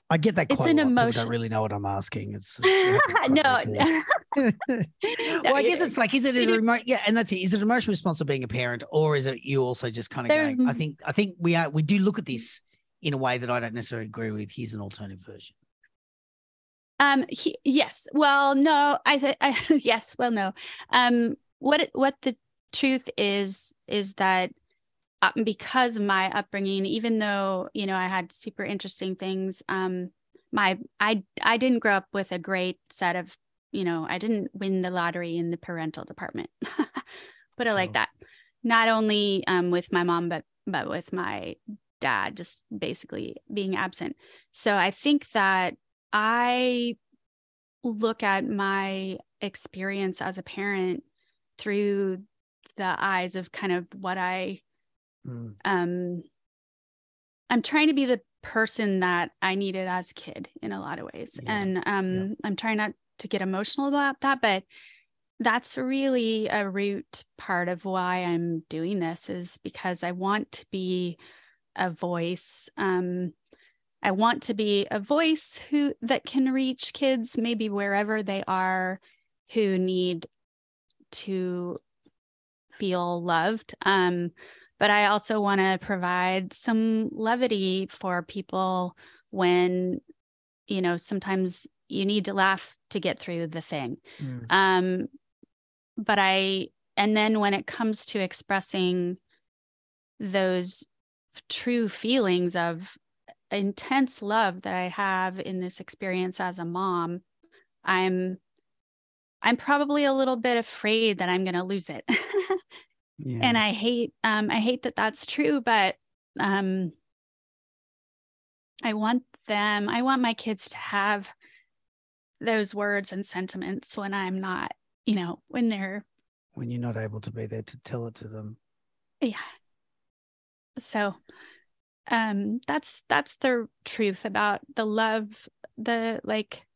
I get that. Quite it's an a lot. Emotion. People don't really know what I'm asking. It's, it's no. no. Well, I guess it's like, is it a remote? Yeah, and that's it. Is it an emotional response of being a parent, or is it you also just kind of There's, going? I think I think we are. We do look at this in a way that I don't necessarily agree with. Here's an alternative version. Um. He, yes. Well. No. I. Th- I yes. Well. No. Um. What. It, what the truth is is that uh, because of my upbringing, even though you know I had super interesting things, um, my I I didn't grow up with a great set of. You know, I didn't win the lottery in the parental department, put it oh. like that. Not only um, with my mom, but but with my dad, just basically being absent. So I think that I look at my experience as a parent through the eyes of kind of what I, mm. um, I'm trying to be the person that I needed as a kid in a lot of ways, yeah. and um, yeah. I'm trying not to get emotional about that, but that's really a root part of why I'm doing this, is because I want to be a voice. Um, I want to be a voice who that can reach kids maybe wherever they are, who need to feel loved. Um, but I also want to provide some levity for people when, you know, sometimes you need to laugh to get through the thing. Mm. Um, but I, and then when it comes to expressing those true feelings of intense love that I have in this experience as a mom, I'm, I'm probably a little bit afraid that I'm going to lose it. yeah. And I hate, um, I hate that that's true, but, um, I want them, I want my kids to have those words and sentiments when I'm not, you know, when they're when you're not able to be there to tell it to them. Yeah. So um that's that's the truth about the love, the like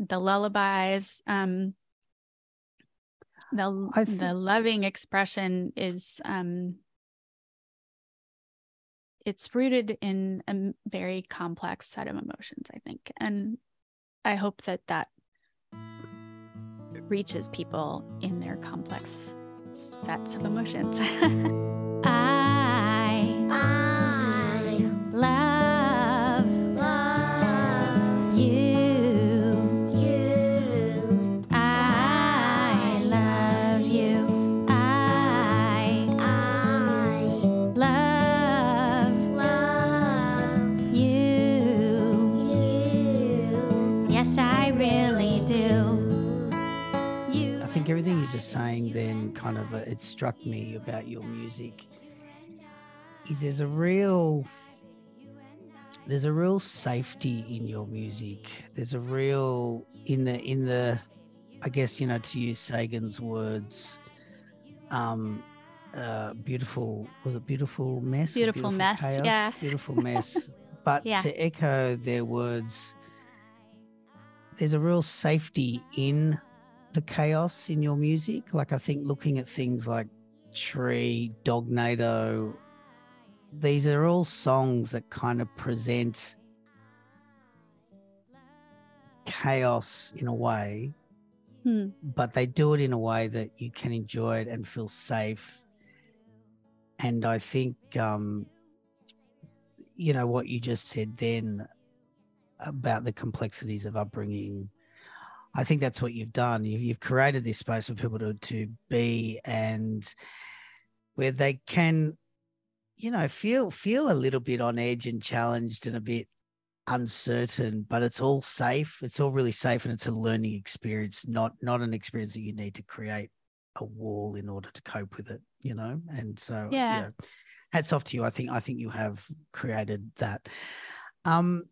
the lullabies, um the th- the loving expression is um it's rooted in a very complex set of emotions, I think. And I hope that that reaches people in their complex sets of emotions. I, I love, love you. You. I love you. I, I love, love you. You. Yes, I really do. You. I think everything you're just saying then kind of, uh, it struck me about your music is there's a real there's a real safety in your music. There's a real in the in the I guess, you know, to use Sagan's words, um, uh, beautiful, was it beautiful mess? Beautiful, beautiful mess, chaos? yeah. Beautiful mess. But yeah. to echo their words, there's a real safety in the chaos in your music. Like, I think looking at things like Tree, Dognado, these are all songs that kind of present chaos in a way. Hmm. But they do it in a way that you can enjoy it and feel safe. And I think, um, you know, what you just said then about the complexities of upbringing, I think that's what you've done. You've created this space for people to, to be, and where they can, you know, feel feel a little bit on edge and challenged and a bit uncertain, but it's all safe. It's all really safe, and it's a learning experience, not not an experience that you need to create a wall in order to cope with it, you know. And so, yeah, you know, hats off to you. I think I think you have created that. Um,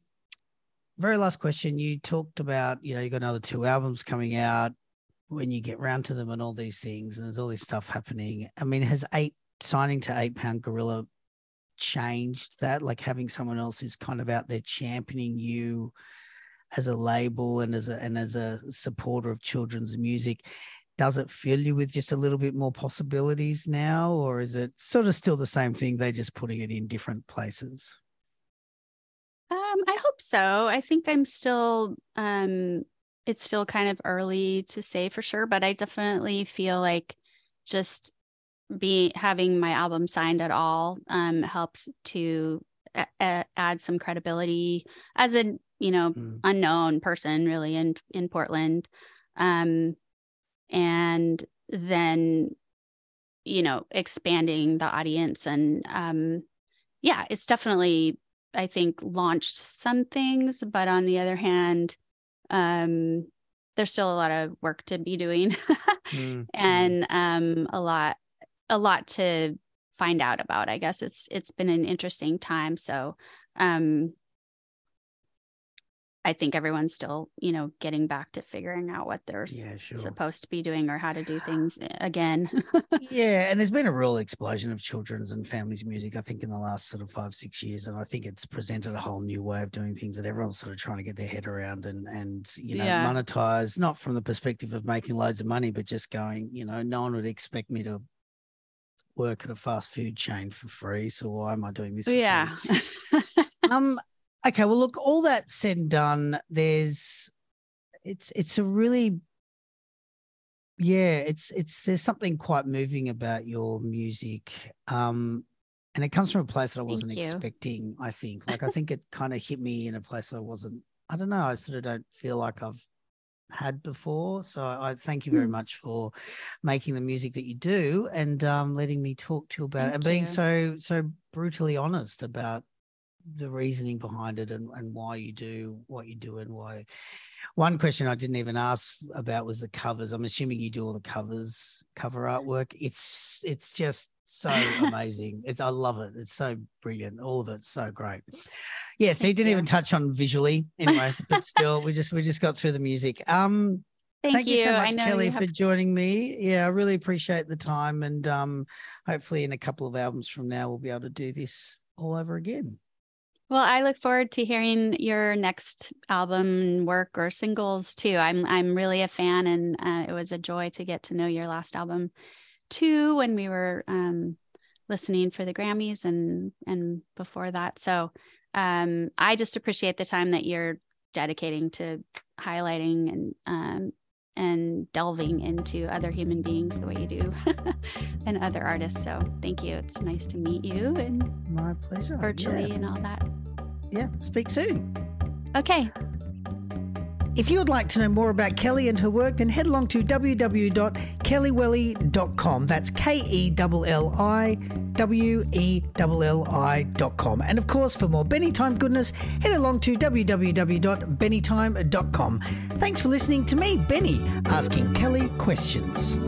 very last question. You talked about, you know, you got another two albums coming out when you get round to them, and all these things, and there's all this stuff happening. I mean, has eight signing to Eight Pound Gorilla changed that, like having someone else who's kind of out there championing you as a label and as a and as a supporter of children's music? Does it fill you with just a little bit more possibilities now, or is it sort of still the same thing, they're just putting it in different places? um I hope so. I think I'm still um it's still kind of early to say for sure, but I definitely feel like just be having my album signed at all um helped to a- a- add some credibility as a you know mm. unknown person really in in Portland, um and then you know expanding the audience, and um yeah it's definitely I think launched some things, but on the other hand um there's still a lot of work to be doing mm. and um a lot a lot to find out about. I guess it's it's been an interesting time, so um I think everyone's still you know getting back to figuring out what they're yeah, sure. supposed to be doing or how to do things again. Yeah, and there's been a real explosion of children's and families music, I think, in the last sort of five six years, and I think it's presented a whole new way of doing things that everyone's sort of trying to get their head around and and you know yeah. monetize, not from the perspective of making loads of money, but just going, you know no one would expect me to work at a fast food chain for free, so why am I doing this for yeah free? um okay well look, all that said and done, there's it's it's a really yeah it's it's there's something quite moving about your music, um and it comes from a place that I wasn't expecting. I think like I think it kind of hit me in a place that I wasn't I don't know I sort of don't feel like I've had before, so I thank you very much for making the music that you do, and um letting me talk to you about thank it and being you. so so brutally honest about the reasoning behind it, and, and why you do what you do. And why one question I didn't even ask about was the covers. I'm assuming you do all the covers cover artwork. It's it's just so amazing. It's I love it. It's so brilliant. All of it's so great. Yeah, so you didn't yeah. even touch on visually anyway, but still we just we just got through the music. Um thank, thank you. you so much, Kelly, for have... joining me. Yeah, I really appreciate the time, and um hopefully in a couple of albums from now we'll be able to do this all over again. Well, I look forward to hearing your next album work or singles too. I'm I'm really a fan, and uh, it was a joy to get to know your last album too, when we were um listening for the Grammys and and before that. So um I just appreciate the time that you're dedicating to highlighting and um and delving into other human beings the way you do and other artists. So thank you. It's nice to meet you, and my pleasure virtually yeah. and all that. Yeah, speak soon. Okay. If you would like to know more about Kelly and her work, then head along to w w w dot kelli welli dot com. That's K E L L I W E L L I dot com. And, of course, for more Benny Time goodness, head along to w w w dot benny time dot com. Thanks for listening to me, Benny, asking Kelly questions.